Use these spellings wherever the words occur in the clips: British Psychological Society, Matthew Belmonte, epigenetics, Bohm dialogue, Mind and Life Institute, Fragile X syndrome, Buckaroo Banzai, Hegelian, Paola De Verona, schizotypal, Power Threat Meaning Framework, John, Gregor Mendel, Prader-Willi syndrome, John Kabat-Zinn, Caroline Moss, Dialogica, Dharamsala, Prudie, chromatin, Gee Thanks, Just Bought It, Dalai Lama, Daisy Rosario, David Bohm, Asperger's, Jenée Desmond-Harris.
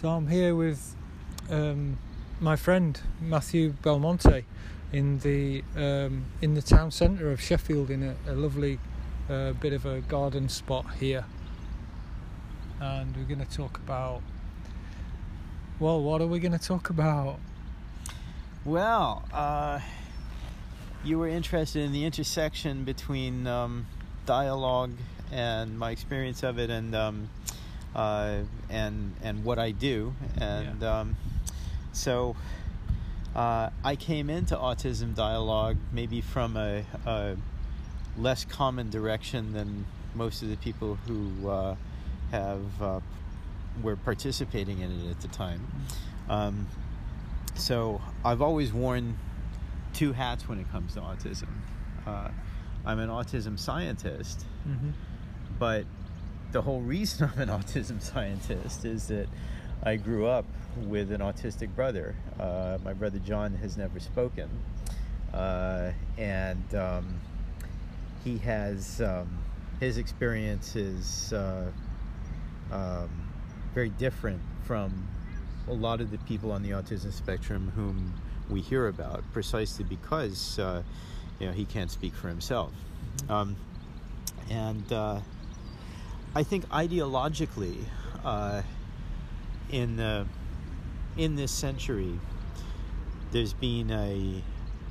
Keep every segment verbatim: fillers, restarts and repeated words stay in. So I'm here with um, my friend Matthew Belmonte in the um, in the town centre of Sheffield, in a, a lovely uh, bit of a garden spot here, and we're going to talk about. Well, what are we going to talk about? Well, uh, you were interested in the intersection between um, dialogue and my experience of it, and um, uh, and and what I do, and yeah. um, so uh, I came into autism dialogue maybe from a, a less common direction than most of the people who uh, have. Uh, were participating in it at the time. Um, so I've always worn two hats when it comes to autism. Uh, I'm an autism scientist, mm-hmm. but the whole reason I'm an autism scientist is that I grew up with an autistic brother. Uh, my brother John has never spoken, uh, and um, he has um, his experience is uh, um, very different from a lot of the people on the autism spectrum whom we hear about, precisely because uh, you know, he can't speak for himself. Um, and uh, I think ideologically, uh, in the in this century, there's been a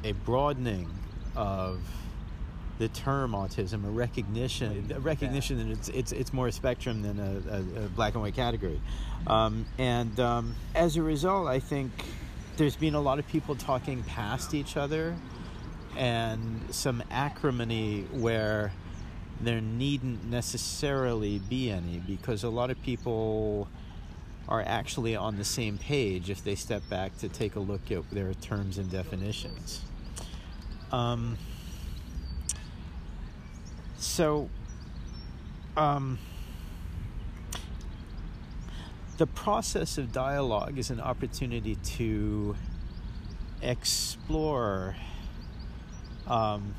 a broadening of the term autism, a recognition, a recognition that it's it's it's more a spectrum than a, a, a black and white category, um, and um, as a result, I think there's been a lot of people talking past each other, and some acrimony where there needn't necessarily be any, because a lot of people are actually on the same page if they step back to take a look at their terms and definitions. Um, So, um, the process of dialogue is an opportunity to explore um,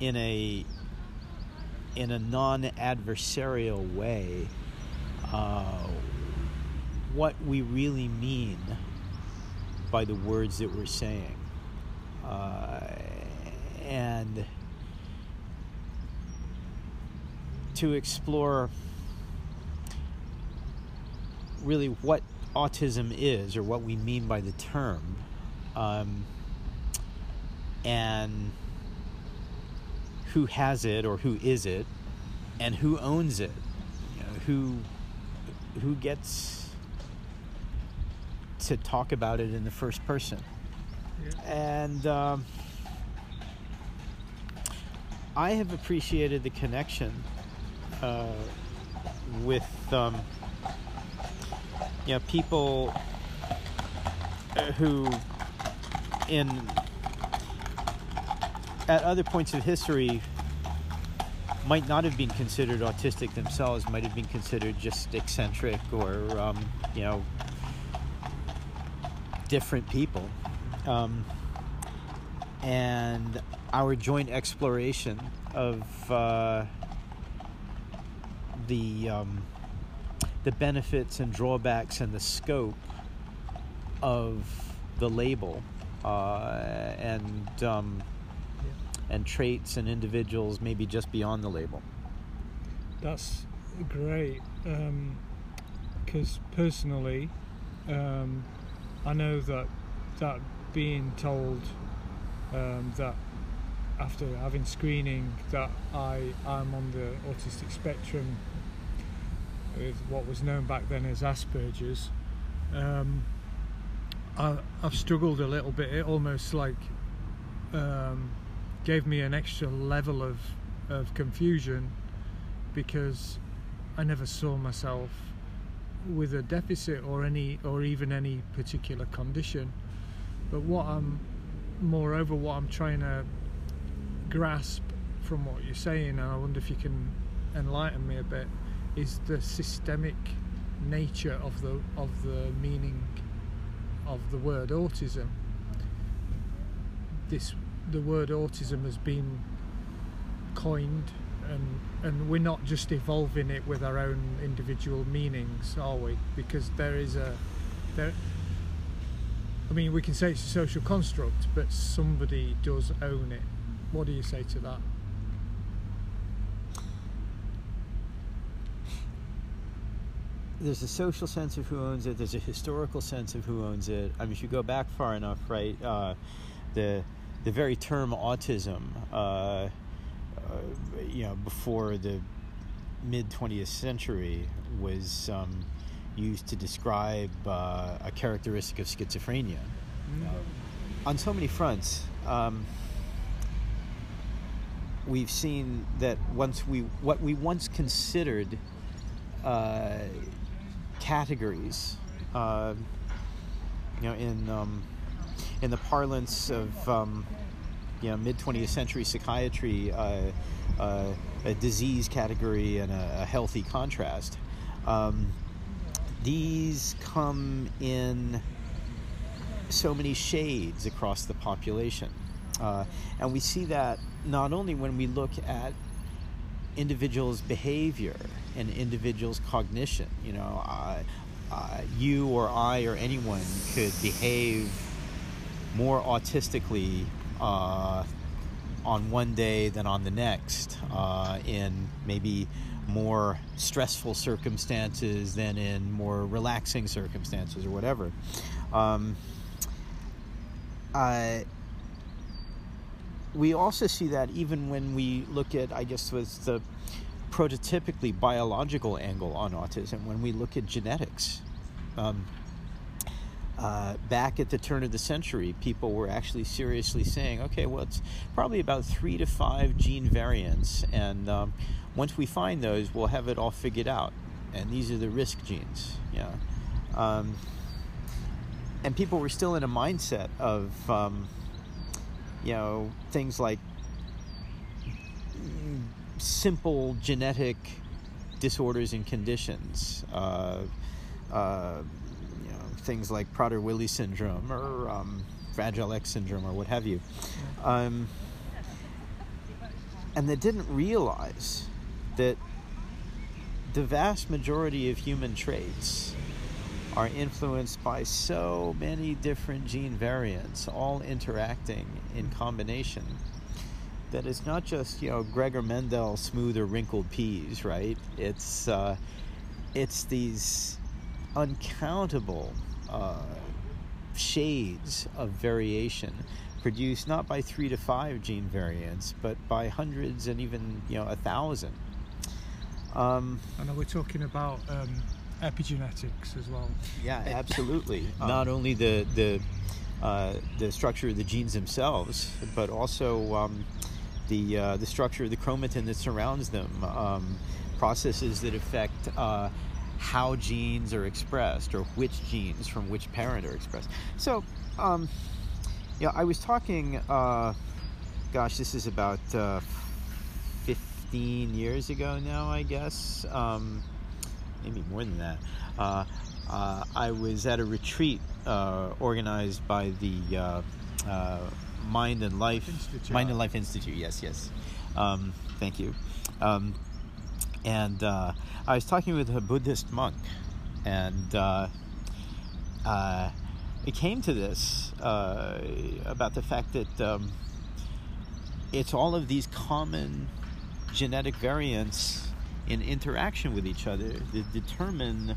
in a in a non-adversarial way uh, what we really mean by the words that we're saying, uh, and. to explore really what autism is, or what we mean by the term, um, and who has it, or who is it, and who owns it, you know, who who gets to talk about it in the first person. Yeah. And um, I have appreciated the connection Uh, with um, you know, people who, in at other points of history, might not have been considered autistic themselves, might have been considered just eccentric, or um, you know, different people, um, and our joint exploration of. Uh, The um, the benefits and drawbacks and the scope of the label uh, and um, yeah. and traits and individuals maybe just beyond the label. That's great, because um, personally, um, I know that that being told um, that. After having screening that I am on the autistic spectrum with what was known back then as Asperger's, um, I, I've struggled a little bit. It almost like um, gave me an extra level of, of confusion, because I never saw myself with a deficit or any or even any particular condition. But what I'm moreover what I'm trying to grasp from what you're saying, and I wonder if you can enlighten me a bit, is the systemic nature of the of the meaning of the word autism. This the word autism has been coined and and we're not just evolving it with our own individual meanings, are we? Because there is a there I mean, we can say it's a social construct, but somebody does own it. What do you say to that? There's a social sense of who owns it. There's a historical sense of who owns it. I mean, if you go back far enough, right, uh, the the very term autism, uh, uh, you know, before the mid twentieth century was um, used to describe uh, a characteristic of schizophrenia. Mm-hmm. Uh, on so many fronts, um, we've seen that once we what we once considered uh, categories, uh, you know, in um, in the parlance of um, you know, mid twentieth century psychiatry, uh, uh, a disease category and a, a healthy contrast. Um, These come in so many shades across the population. Uh, and we see that not only when we look at individuals' behavior and individuals' cognition. You know, uh, uh, you or I or anyone could behave more autistically uh, on one day than on the next, uh, in maybe more stressful circumstances than in more relaxing circumstances or whatever. Um, I, we also see that even when we look at, I guess, with the prototypically biological angle on autism, when we look at genetics. Um, uh, back at the turn of the century, people were actually seriously saying, okay, well, it's probably about three to five gene variants, and um, once we find those, we'll have it all figured out. And these are the risk genes. Yeah. Um, and people were still in a mindset of, um, you know, things like simple genetic disorders and conditions. Uh, uh, you know, things like Prader-Willi syndrome or um, Fragile X syndrome or what have you. Um, and they didn't realize that the vast majority of human traits are influenced by so many different gene variants, all interacting in combination, that it's not just, you know, Gregor Mendel smooth or wrinkled peas, right? It's uh, it's these uncountable uh, shades of variation produced not by three to five gene variants, but by hundreds and even, you know, a thousand. Um, and we're talking about um, epigenetics as well. Yeah, absolutely. um, Not only the the uh, the structure of the genes themselves, but also um, the uh, the structure of the chromatin that surrounds them. Um, processes that affect uh, how genes are expressed, or which genes from which parent are expressed. So, um, yeah, I was talking. Uh, gosh, this is about. Uh, fifteen years ago now, I guess, um, maybe more than that. Uh, uh, I was at a retreat uh, organized by the uh, uh, Mind and Life Institute. Mind and Life Institute. Yes, yes. Um, thank you. Um, and uh, I was talking with a Buddhist monk, and uh, uh, it came to this uh, about the fact that um, it's all of these common genetic variants in interaction with each other that determine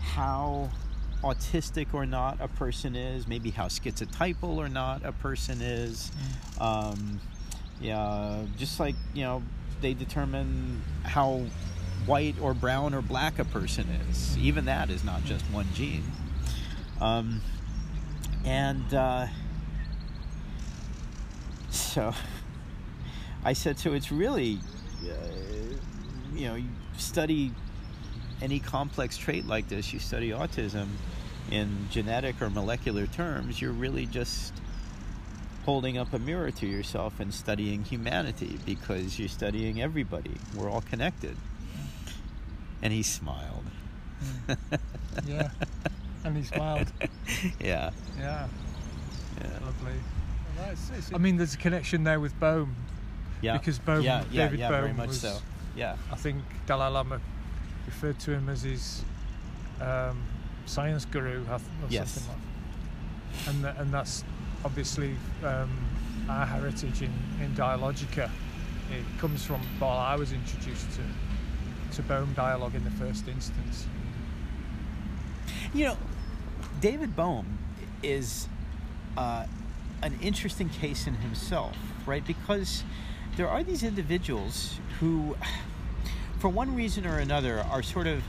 how autistic or not a person is, maybe how schizotypal or not a person is. Um, yeah, just like, you know, they determine how white or brown or black a person is. Even that is not just one gene. Um, and uh, so... I said, so it's really, uh, you know, you study any complex trait like this, you study autism in genetic or molecular terms, you're really just holding up a mirror to yourself and studying humanity, because you're studying everybody. We're all connected. And he smiled. Mm. Yeah. And he smiled. Yeah. Yeah. Yeah. Lovely. I mean, there's a connection there with Bohm. yeah. because Bohm, yeah, yeah, David yeah, Bohm very much was, so. Yeah. I think Dalai Lama referred to him as his um, science guru, or yes. something like that. And th- and that's obviously um, our heritage in, in Dialogica. It comes from, well, I was introduced to to Bohm dialogue in the first instance. You know, David Bohm is uh, an interesting case in himself, right? Because there are these individuals who, for one reason or another, are sort of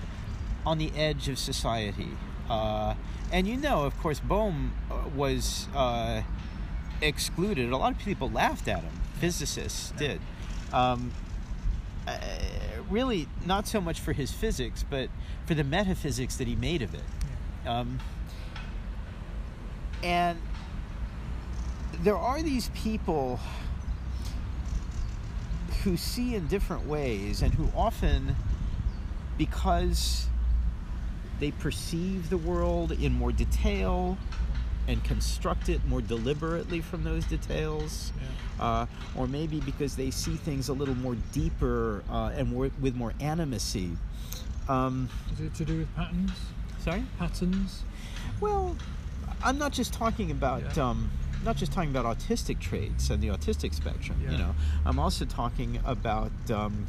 on the edge of society. Uh, and you know, of course, Bohm was uh, excluded. A lot of people laughed at him. Physicists did. Um, uh, really, not so much for his physics, but for the metaphysics that he made of it. Um, and there are these people who see in different ways and who often, because they perceive the world in more detail and construct it more deliberately from those details, yeah. uh, or maybe because they see things a little more deeper uh, and more, with more animacy. Um, Is it to do with patterns? Sorry? Patterns? Well, I'm not just talking about... Yeah. Um, not just talking about autistic traits and the autistic spectrum, yeah. you know. I'm also talking about um,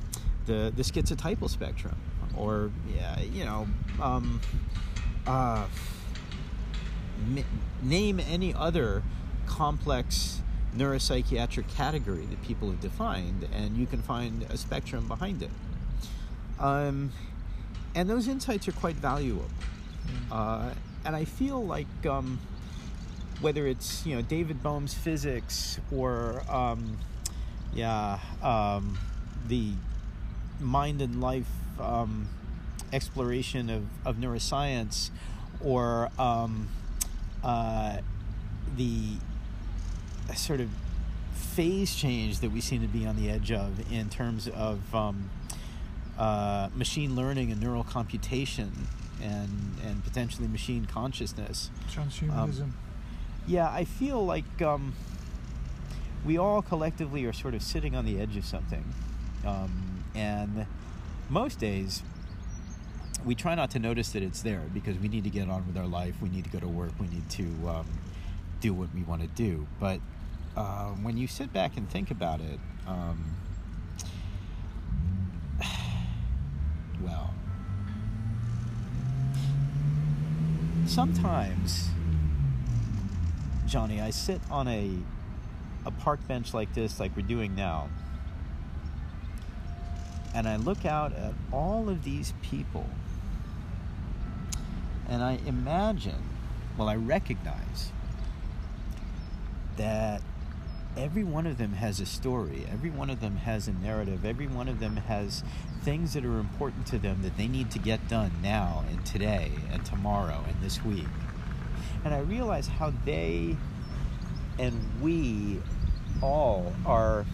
the the schizotypal spectrum, or yeah, you know, um, uh, m- name any other complex neuropsychiatric category that people have defined, and you can find a spectrum behind it. Um, and those insights are quite valuable, mm. uh, and I feel like. Um, Whether it's, you know, David Bohm's physics or, um, yeah, um, the mind and life um, exploration of, of neuroscience, or um, uh, the sort of phase change that we seem to be on the edge of in terms of um, uh, machine learning and neural computation and, and potentially machine consciousness. Transhumanism. Um, Yeah, I feel like um, we all collectively are sort of sitting on the edge of something. Um, and most days, we try not to notice that it's there because we need to get on with our life. We need to go to work. We need to um, do what we want to do. But uh, when you sit back and think about it, um, well, sometimes... Johnny, I sit on a a park bench like this, like we're doing now, and I look out at all of these people, and I imagine, well, I recognize that every one of them has a story, every one of them has a narrative, every one of them has things that are important to them that they need to get done now and today and tomorrow and this week. And I realize how they and we all are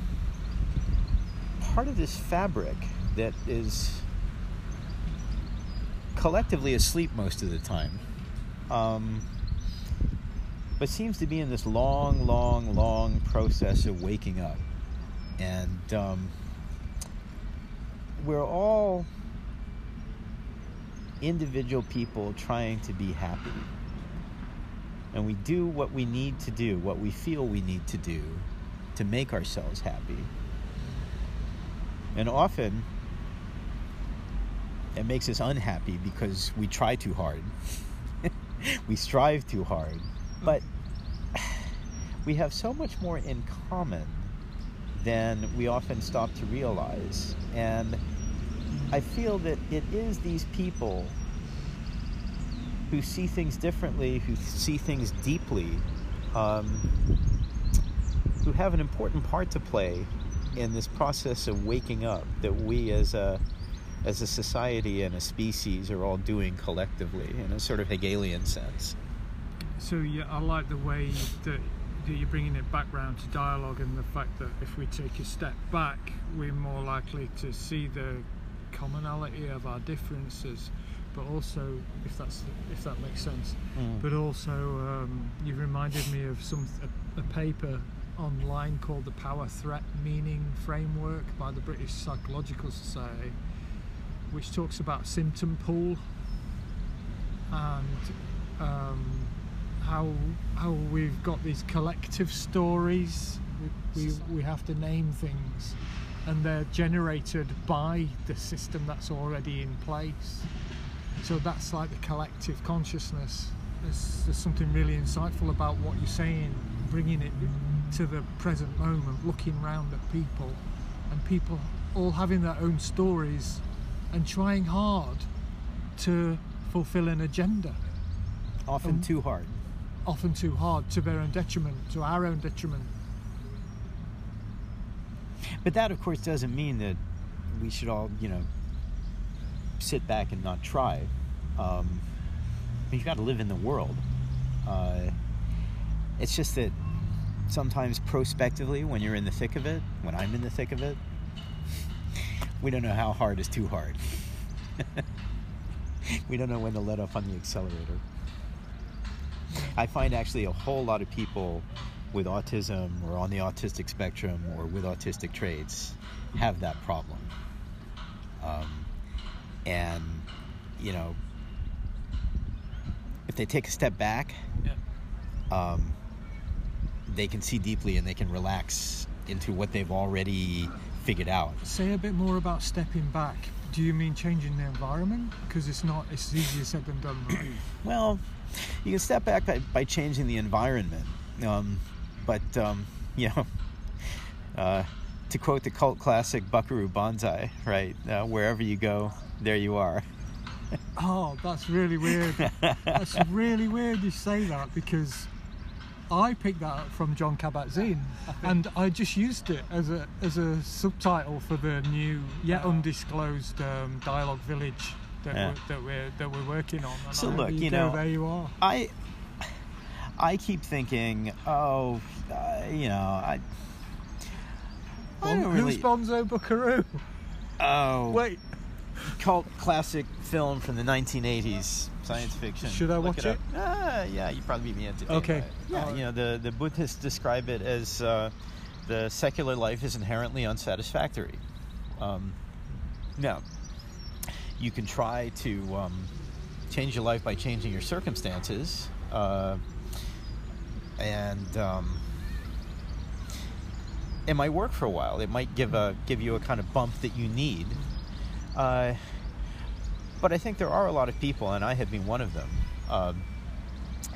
part of this fabric that is collectively asleep most of the time, um, but seems to be in this long, long, long process of waking up. And um, we're all individual people trying to be happy. And we do what we need to do, what we feel we need to do to make ourselves happy. And often, it makes us unhappy because we try too hard. We strive too hard. But we have so much more in common than we often stop to realize. And I feel that it is these people who see things differently, who see things deeply, um, who have an important part to play in this process of waking up that we as a as a society and a species are all doing collectively in a sort of Hegelian sense. So yeah, I like the way that, that you're bringing it back round to dialogue, and the fact that if we take a step back, we're more likely to see the commonality of our differences. But also, if that's if that makes sense. Mm. But also, um, you reminded me of some a, a paper online called the Power Threat Meaning Framework by the British Psychological Society, which talks about symptom pool and um, how how we've got these collective stories. We, we, we have to name things, and they're generated by the system that's already in place. So that's like the collective consciousness. There's, there's something really insightful about what you're saying, bringing it to the present moment, looking round at people, and people all having their own stories and trying hard to fulfill an agenda. Often um, too hard. Often too hard, to their own detriment, to our own detriment. But that, of course, doesn't mean that we should all, you know, sit back and not try. Um, you've got to live in the world. Uh, it's just that sometimes prospectively, when you're in the thick of it, when I'm in the thick of it, we don't know how hard is too hard. We don't know when to let up on the accelerator. I find actually a whole lot of people with autism or on the autistic spectrum or with autistic traits have that problem. Um, and, you know, if they take a step back, yeah. um, they can see deeply and they can relax into what they've already figured out. Say a bit more about stepping back. Do you mean changing the environment? Because it's not, it's easier said than done, right? Well, you can step back by, by changing the environment. Um, But, um, you know, uh, to quote the cult classic Buckaroo Banzai, right? Uh, wherever you go, there you are. Oh, that's really weird. That's really weird you say that, because I picked that up from John Kabat-Zinn, and I just used it as a as a subtitle for the new, yet undisclosed um, dialogue village that, yeah. we're, that we're that we're working on. And so I, look, you, you know, go, there you are. I. I keep thinking, oh, uh, you know, I, I don't really... Who's Bonzo Buckaroo? Oh. Wait. Cult classic film from the nineteen eighties, science fiction. Should I Look watch it? it? Ah, yeah, you'd probably be entertained. Okay. Yeah, you know, the, the Buddhists describe it as uh, the secular life is inherently unsatisfactory. Um, now, you can try to um, change your life by changing your circumstances, uh... And um, it might work for a while. It might give a give you a kind of bump that you need. Uh, but I think there are a lot of people, and I have been one of them, uh,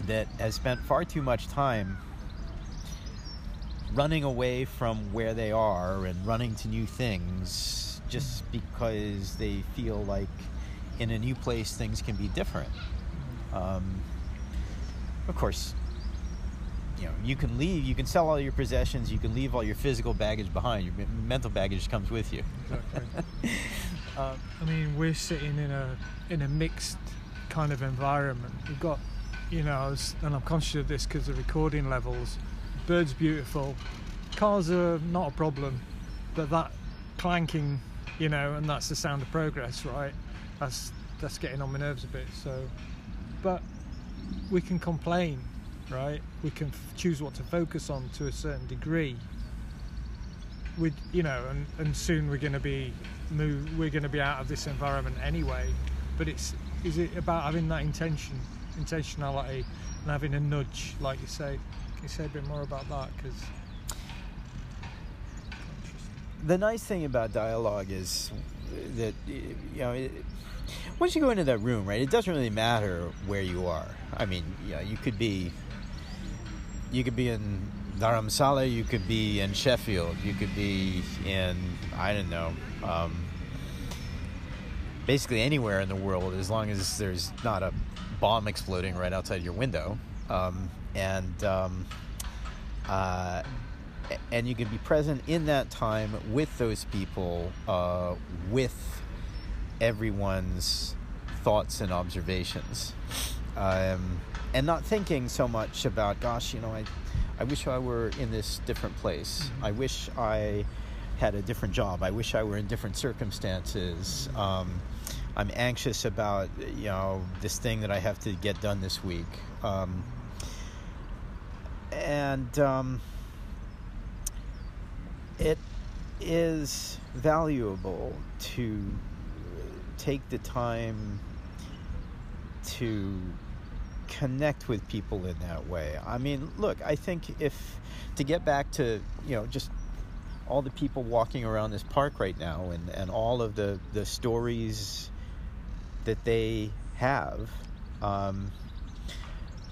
that has spent far too much time running away from where they are and running to new things just because they feel like in a new place things can be different. Um, of course... You know, you can leave, you can sell all your possessions, you can leave all your physical baggage behind. Your mental baggage comes with you. Exactly. um, I mean, we're sitting in a in a mixed kind of environment. We've got, you know, and I'm conscious of this because of recording levels. Birds beautiful, cars are not a problem, but that clanking, you know, and that's the sound of progress, right? That's that's getting on my nerves a bit. So, but we can complain. Right, we can f- choose what to focus on to a certain degree. With you know, and, and soon we're going to be move, we're going to be out of this environment anyway. But it's is it about having that intention, intentionality, and having a nudge, like you say? Can you say a bit more about that? Because the nice thing about dialogue is that you know. It, once you go into that room, right, it doesn't really matter where you are. I mean, yeah, you could be. You could be in Dharamsala, you could be in Sheffield, you could be in, I don't know, um, basically anywhere in the world, as long as there's not a bomb exploding right outside your window. Um, and um, uh, and you can be present in that time with those people, uh, with everyone's thoughts and observations. Um And not thinking so much about, gosh, you know, I, I wish I were in this different place. Mm-hmm. I wish I had a different job. I wish I were in different circumstances. Um, I'm anxious about, you know, this thing that I have to get done this week. Um, and um, it is valuable to take the time to connect with people in that way. I mean, look, I think if, to get back to, you know, just all the people walking around this park right now and, and all of the, the stories that they have, um,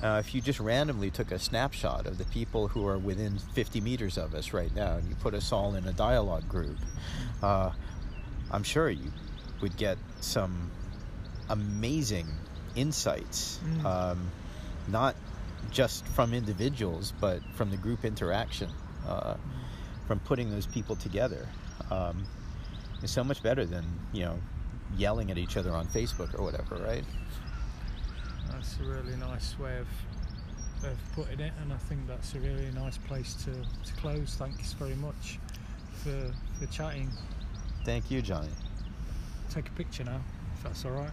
uh, if you just randomly took a snapshot of the people who are within fifty meters of us right now and you put us all in a dialogue group, uh, I'm sure you would get some amazing insights, mm. um, not just from individuals, but from the group interaction, uh, from putting those people together. Um, it's so much better than, you know, yelling at each other on Facebook or whatever, right? That's a really nice way of, of putting it, and I think that's a really nice place to, to close. Thanks very much for, for chatting. Thank you, Johnny. Take a picture now, if that's all right.